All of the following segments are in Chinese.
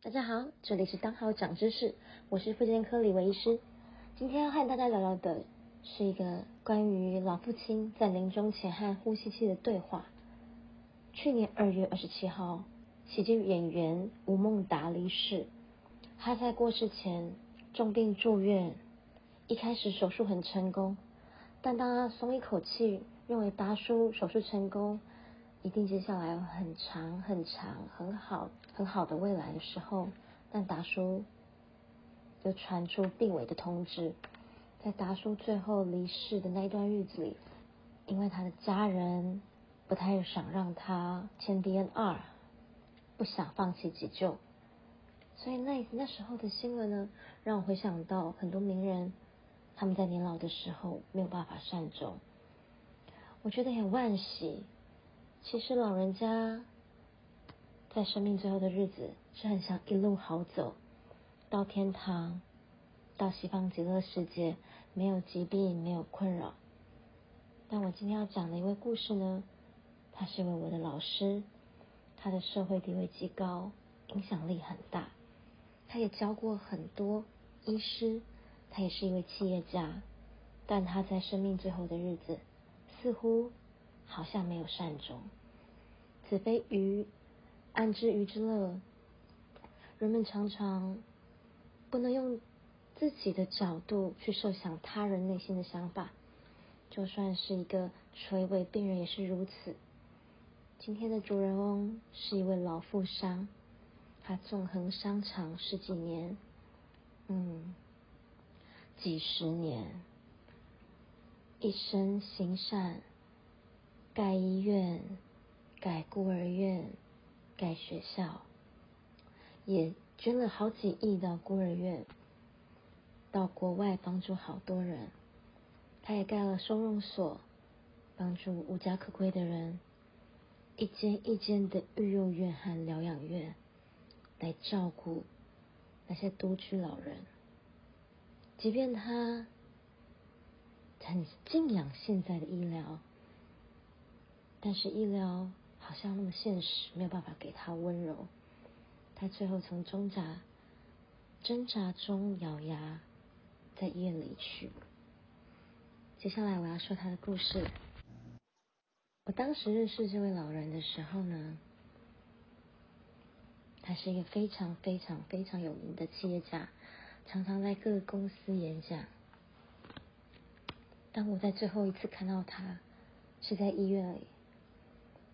大家好，这里是当好长知识，我是妇健科李维医师。今天要和大家聊聊的是一个关于老父亲在临终前和呼吸器的对话。去年2月27号，喜剧演员吴孟达离世，他在过世前重病住院，一开始手术很成功，但当他松一口气，认为达叔手术成功，一定接下来有很好的未来的时候，但达叔又传出病危的通知。在达叔最后离世的那一段日子里，因为他的家人不太想让他签 DNR， 不想放弃急救，所以那时候的新闻呢，让我回想到很多名人他们在年老的时候没有办法善终，我觉得很惋惜。其实老人家在生命最后的日子是很想一路好走到天堂，到西方极乐世界，没有疾病，没有困扰。但我今天要讲的一位故事呢，他是一位我的老师，他的社会地位极高，影响力很大，他也教过很多医师，他也是一位企业家，但他在生命最后的日子似乎好像没有善终。子非鱼，安知鱼之乐？人们常常不能用自己的角度去设想他人内心的想法，就算是一个垂危病人也是如此。今天的主人翁是一位老富商，他纵横商场十几年，几十年，一生行善，盖医院，盖孤儿院，盖学校，也捐了好几亿到孤儿院，到国外帮助好多人。他也盖了收容所，帮助无家可归的人，一间一间的育幼院和疗养院，来照顾那些独居老人。即便他很敬仰现在的医疗，但是医疗好像那么现实，没有办法给他温柔。他最后从挣扎中咬牙在医院离去。接下来我要说他的故事。我当时认识这位老人的时候呢，他是一个非常有名的企业家，常常在各个公司演讲。当我在最后一次看到他，是在医院里，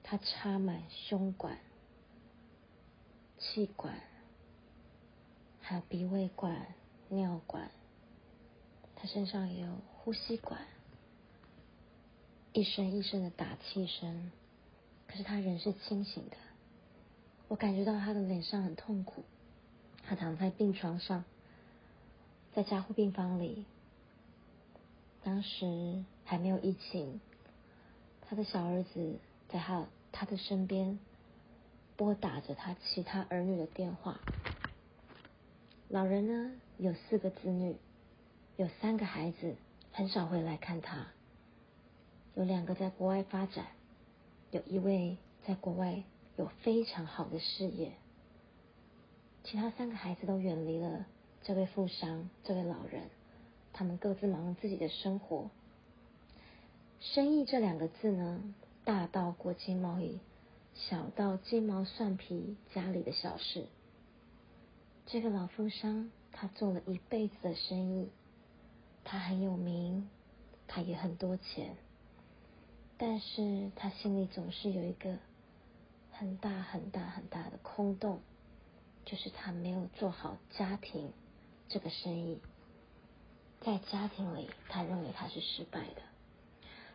他插满胸管、气管，还有鼻胃管、尿管，他身上也有呼吸管，一声一声的打气声，可是他人是清醒的。我感觉到他的脸上很痛苦，他躺在病床上，在加护病房里，当时还没有疫情，他的小儿子在他的身边拨打着他其他儿女的电话。老人呢，有4个子女，有3个孩子很少回来看他，有2个在国外发展，有一位在国外有非常好的事业，其他3个孩子都远离了这位富商，这位老人，他们各自忙着自己的生活。生意这2个字呢，大到国际贸易，小到鸡毛蒜皮家里的小事。这个老富商他做了一辈子的生意，他很有名，他也很多钱，但是他心里总是有一个很大的空洞，就是他没有做好家庭这个生意。在家庭里，他认为他是失败的。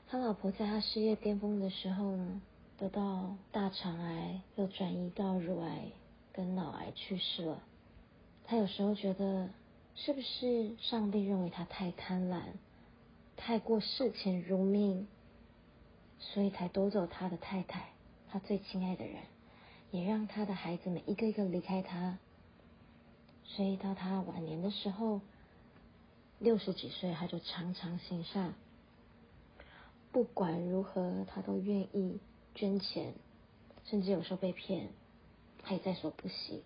他老婆在他事业巅峰的时候呢，得到大肠癌，又转移到乳癌跟脑癌去世了。他有时候觉得，是不是上帝认为他太贪婪，太过视钱如命，所以才夺走他的太太，他最亲爱的人，也让他的孩子们一个一个离开他。所以到他晚年的时候，60几岁，他就常常行善，不管如何他都愿意捐钱，甚至有时候被骗他也在所不惜。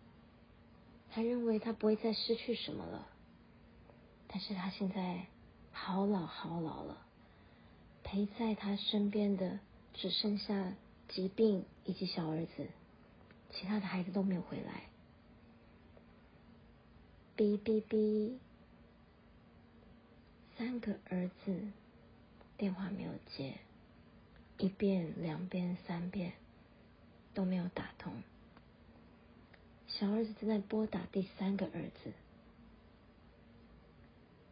他认为他不会再失去什么了，但是他现在好老好老了，陪在他身边的只剩下疾病以及小儿子，其他的孩子都没有回来。哔哔哔，3个儿子电话没有接，1遍2遍3遍都没有打通。小儿子正在拨打第3个儿子，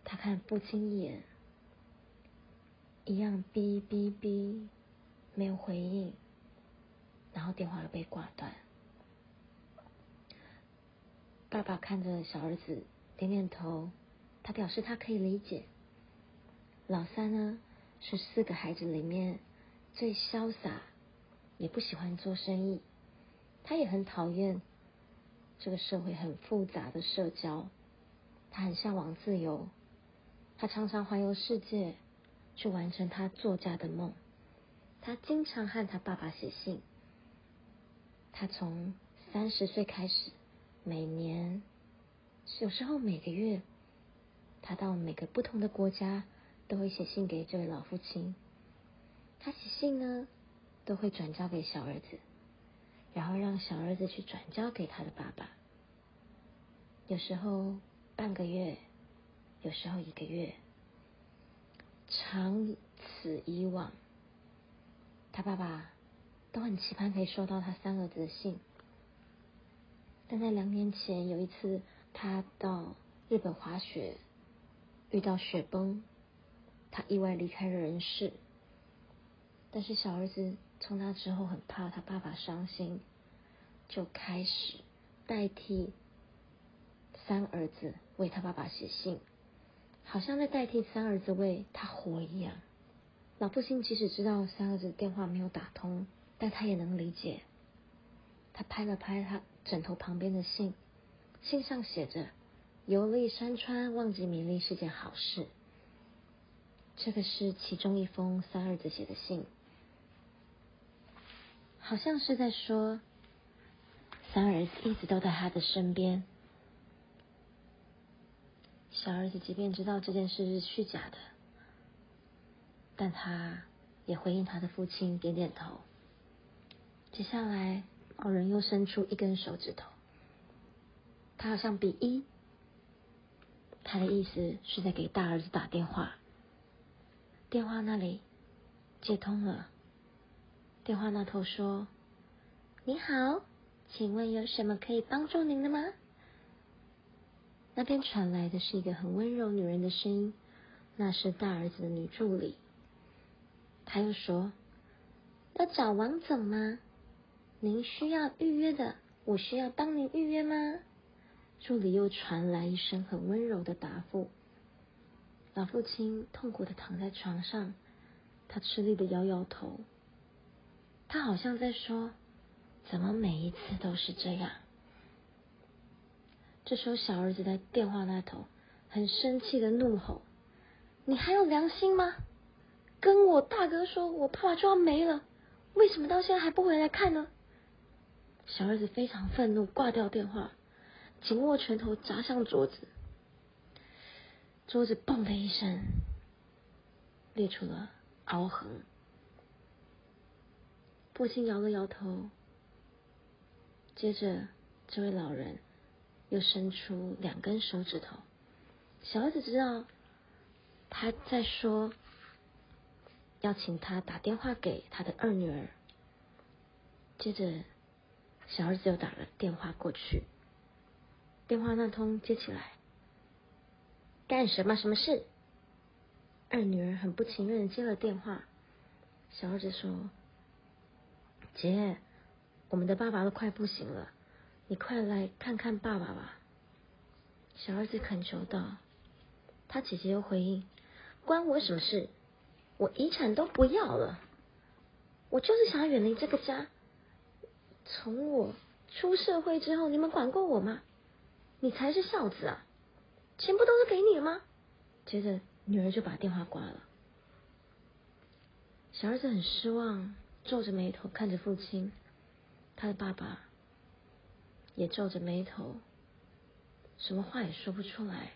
他看父亲一眼，一样哔哔哔，没有回应，然后电话又被挂断。爸爸看着小儿子点点头，他表示他可以理解。老三呢，是4个孩子里面最潇洒，也不喜欢做生意，他也很讨厌这个社会很复杂的社交，他很向往自由，他常常环游世界去完成他作家的梦，他经常和他爸爸写信，他从30岁开始，每年，有时候每个月，他到每个不同的国家都会写信给这位老父亲，他写信呢都会转交给小儿子，然后让小儿子去转交给他的爸爸。有时候半个月，有时候1个月，长此以往，他爸爸都很期盼可以收到他3儿子的信。但在2年前有一次，他到日本滑雪遇到雪崩，他意外离开了人世。但是小儿子从那之后很怕他爸爸伤心，就开始代替3儿子为他爸爸写信，好像在代替3儿子为他活一样。老父亲即使知道3儿子电话没有打通，但他也能理解。他拍了拍他枕头旁边的信，信上写着游历山川，忘记名利是件好事。这个是其中一封3儿子写的信，好像是在说3儿子一直都在他的身边。小儿子即便知道这件事是虚假的，但他也回应他的父亲点点头。接下来老人又伸出1根手指头，他好像比1，他的意思是在给大儿子打电话。电话那里接通了，电话那头说：“你好，请问有什么可以帮助您的吗？”那边传来的是一个很温柔女人的声音，那是大儿子的女助理。他又说：“要找王总吗？您需要预约的，我需要帮您预约吗？”助理又传来一声很温柔的答复。老父亲痛苦地躺在床上，他吃力地摇摇头，他好像在说：“怎么每一次都是这样？”这时候，小儿子在电话那头很生气地怒吼：“你还有良心吗？跟我大哥说，我爸爸就要没了，为什么到现在还不回来看呢？”小儿子非常愤怒，挂掉电话，紧握拳头砸向桌子。桌子砰的一声裂出了凹痕。父亲摇了摇头，接着这位老人又伸出2根手指头。小儿子知道他在说要请他打电话给他的2女儿。接着小儿子又打了电话过去，电话那通接起来：“干什么？什么事？”2女儿很不情愿地接了电话。小儿子说：“姐，我们的爸爸都快不行了，你快来看看爸爸吧。”小儿子恳求道。他姐姐又回应：“关我什么事？我遗产都不要了，我就是想要远离这个家。从我出社会之后，你们管过我吗？你才是孝子啊！钱不都是给你了吗？”接着女儿就把电话挂了。小儿子很失望，皱着眉头看着父亲，他的爸爸也皱着眉头什么话也说不出来，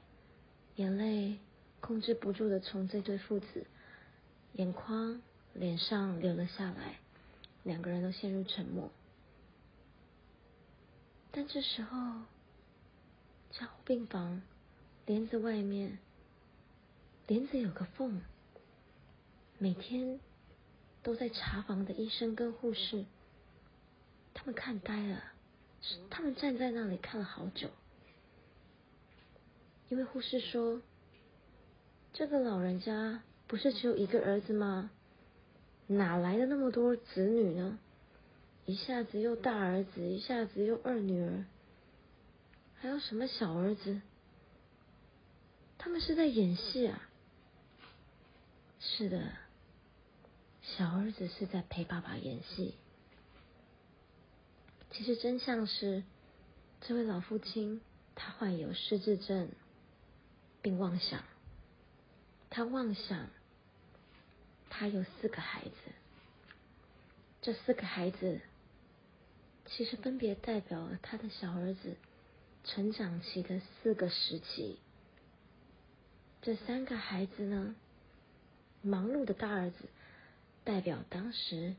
眼泪控制不住的从这对父子眼眶脸上流了下来，两个人都陷入沉默。但这时候加护病房帘子外面，帘子有个缝，每天都在查房的医生跟护士，他们看呆了，他们站在那里看了好久。因为护士说，这个老人家不是只有一个儿子吗？哪来的那么多子女呢？一下子又大儿子，一下子又二女儿，还有什么小儿子？他们是在演戏啊！是的，小儿子是在陪爸爸演戏。其实真相是，这位老父亲他患有失智症，并妄想。他妄想他有4个孩子，这4个孩子其实分别代表了他的小儿子成长期的4个时期。这3个孩子呢，忙碌的大儿子代表当时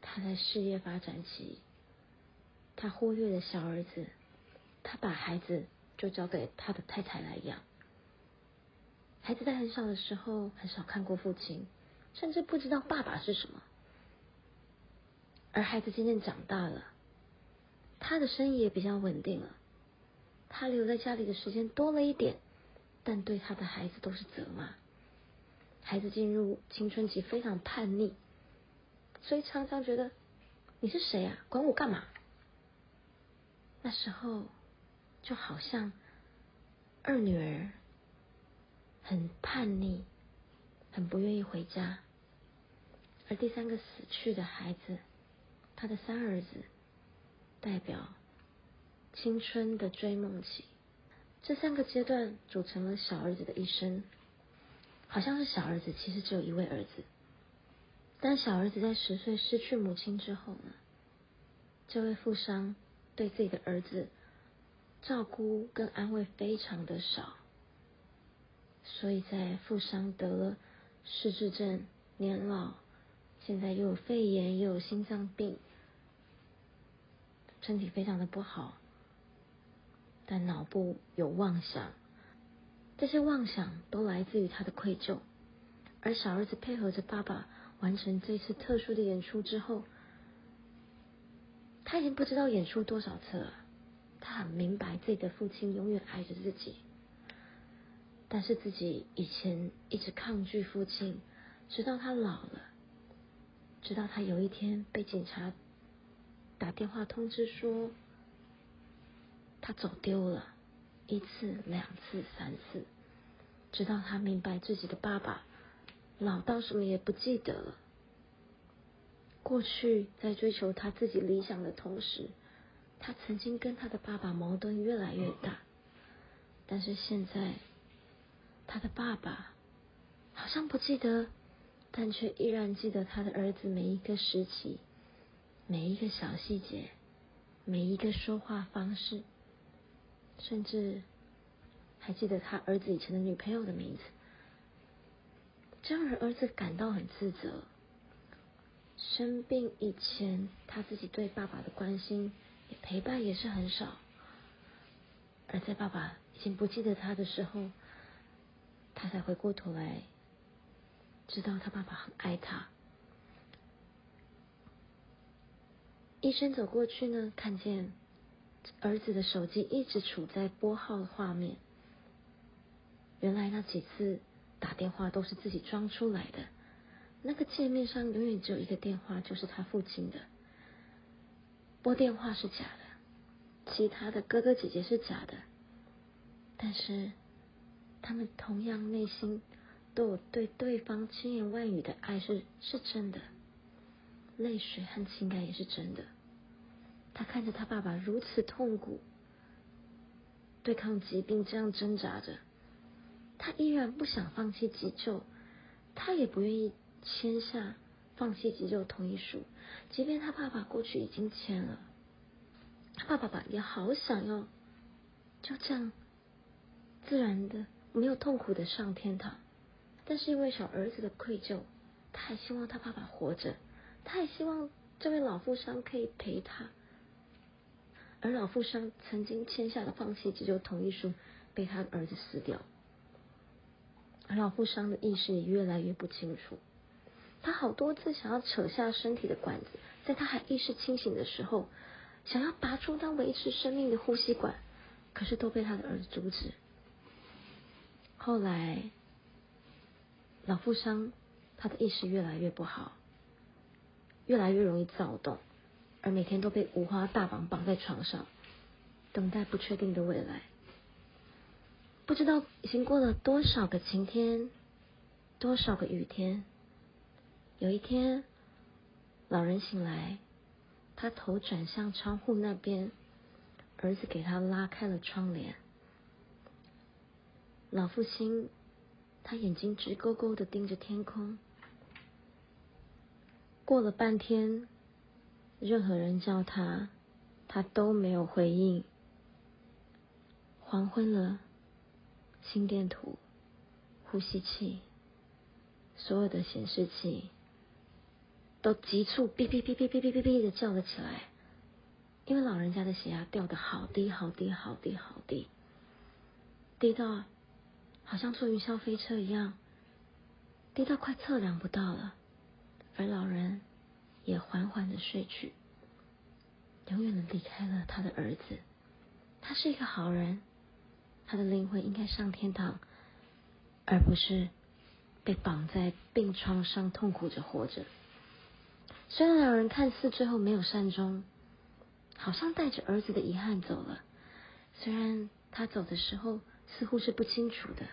他在事业发展期，他忽略了小儿子，他把孩子就交给他的太太来养。孩子在很小的时候很少看过父亲，甚至不知道爸爸是什么。而孩子渐渐长大了，他的生意也比较稳定了，他留在家里的时间多了一点，但对他的孩子都是责骂。孩子进入青春期非常叛逆，所以常常觉得你是谁啊，管我干嘛？那时候就好像二女儿很叛逆，很不愿意回家。而第3个死去的孩子，他的3儿子代表青春的追梦期。这3个阶段组成了小儿子的一生。好像是小儿子其实只有一位儿子，但小儿子在10岁失去母亲之后呢，这位富商对自己的儿子照顾跟安慰非常的少，所以在富商得了失智症，年老，现在又有肺炎，又有心脏病，身体非常的不好，但脑部有妄想，这些妄想都来自于他的愧疚。而小儿子配合着爸爸完成这次特殊的演出之后，他已经不知道演出多少次了，他很明白自己的父亲永远爱着自己，但是自己以前一直抗拒父亲，直到他老了，直到他有一天被警察打电话通知说他走丢了，1次、2次、3次，直到他明白自己的爸爸老到什么也不记得了。过去在追求他自己理想的同时，他曾经跟他的爸爸矛盾越来越大，但是现在他的爸爸好像不记得，但却依然记得他的儿子每一个时期，每一个小细节，每一个说话方式，甚至还记得他儿子以前的女朋友的名字。这让儿子感到很自责，生病以前他自己对爸爸的关心陪伴也是很少，而在爸爸已经不记得他的时候，他才回过头来知道他爸爸很爱他。医生走过去呢，看见儿子的手机一直处在拨号的画面，原来那几次打电话都是自己装出来的，那个界面上永远只有一个电话，就是他父亲的，拨电话是假的，其他的哥哥姐姐是假的，但是他们同样内心都有对对方千言万语的爱是真的，泪水和情感也是真的。他看着他爸爸如此痛苦，对抗疾病这样挣扎着，他依然不想放弃急救，他也不愿意签下放弃急救同意书，即便他爸爸过去已经签了，他爸爸也好想要就这样自然的没有痛苦的上天堂。但是因为小儿子的愧疚，他还希望他爸爸活着，他还希望这位老富商可以陪他。而老富商曾经签下的放弃急救同意书被他的儿子撕掉，而老富商的意识也越来越不清楚。他好多次想要扯下身体的管子，在他还意识清醒的时候，想要拔出他维持生命的呼吸管，可是都被他的儿子阻止。后来老富商他的意识越来越不好，越来越容易躁动，而每天都被五花大绑绑在床上，等待不确定的未来。不知道已经过了多少个晴天，多少个雨天。有一天老人醒来，他头转向窗户那边，儿子给他拉开了窗帘。老父亲他眼睛直勾勾的盯着天空。过了半天，任何人叫他，他都没有回应。黄昏了，心电图、呼吸器、所有的显示器都急促哔哔哔哔哔哔哔哔的叫了起来，因为老人家的血压掉得好低好低好低好低，低到好像坐云霄飞车一样，低到快测量不到了。而老人也缓缓的睡去，永远的离开了他的儿子。他是一个好人，他的灵魂应该上天堂，而不是被绑在病床上痛苦着活着。虽然两人看似最后没有善终，好像带着儿子的遗憾走了，虽然他走的时候似乎是不清楚的，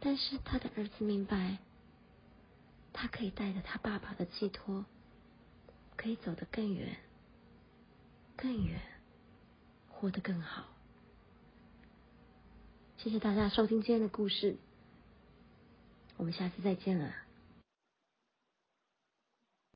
但是他的儿子明白，他可以带着他爸爸的寄托，可以走得更远更远，活得更好。谢谢大家收听今天的故事，我们下次再见了。